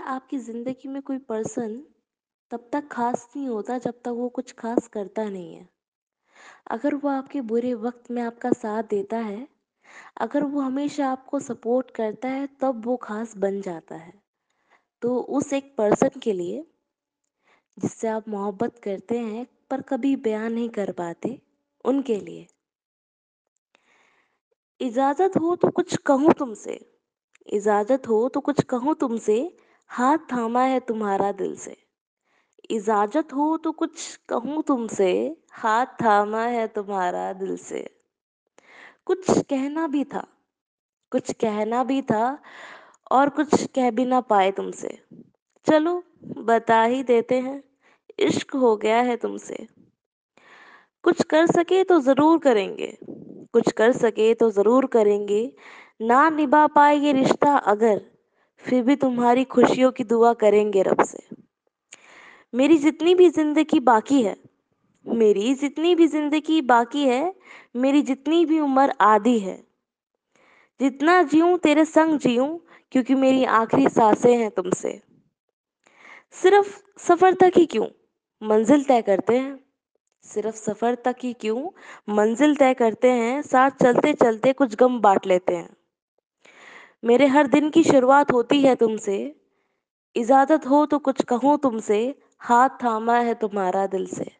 है, आपकी जिंदगी में कोई पर्सन तब तक खास नहीं होता जब तक वो कुछ खास करता नहीं है। अगर वो आपके बुरे वक्त में आपका साथ देता है, अगर वो हमेशा आपको सपोर्ट करता है, तब वो खास बन जाता है। तो उस एक पर्सन के लिए जिससे आप मोहब्बत करते हैं पर कभी बयान नहीं कर पाते, उनके लिए इजाज़त हो तो कुछ कहूँ तुमसे, इजाज़त हो तो कुछ कहूँ तुमसे, हाथ थामा है तुम्हारा दिल से। इजाज़त हो तो कुछ कहूँ तुमसे, हाथ थामा है तुम्हारा दिल से। कुछ कहना भी था, कुछ कहना भी था, और कुछ कह भी ना पाए तुमसे। चलो बता ही देते हैं, इश्क हो गया है तुमसे। कुछ कर सके तो ज़रूर करेंगे, कुछ कर सके तो ज़रूर करेंगे। ना निभा पाए ये रिश्ता अगर, फिर भी तुम्हारी खुशियों की दुआ करेंगे रब से। मेरी जितनी भी ज़िंदगी बाकी है, मेरी जितनी भी ज़िंदगी बाकी है, मेरी जितनी भी उम्र आधी है। जितना जीऊँ तेरे संग जीऊँ, क्योंकि मेरी आखिरी सांसें हैं तुमसे। सिर्फ सफ़र तक ही क्यों मंजिल तय करते हैं, सिर्फ सफ़र तक ही क्यों मंजिल तय करते हैं। साथ चलते चलते कुछ गम बांट लेते हैं। मेरे हर दिन की शुरुआत होती है तुमसे। इजाज़त हो तो कुछ कहूँ तुमसे, हाथ थामा है तुम्हारा दिल से।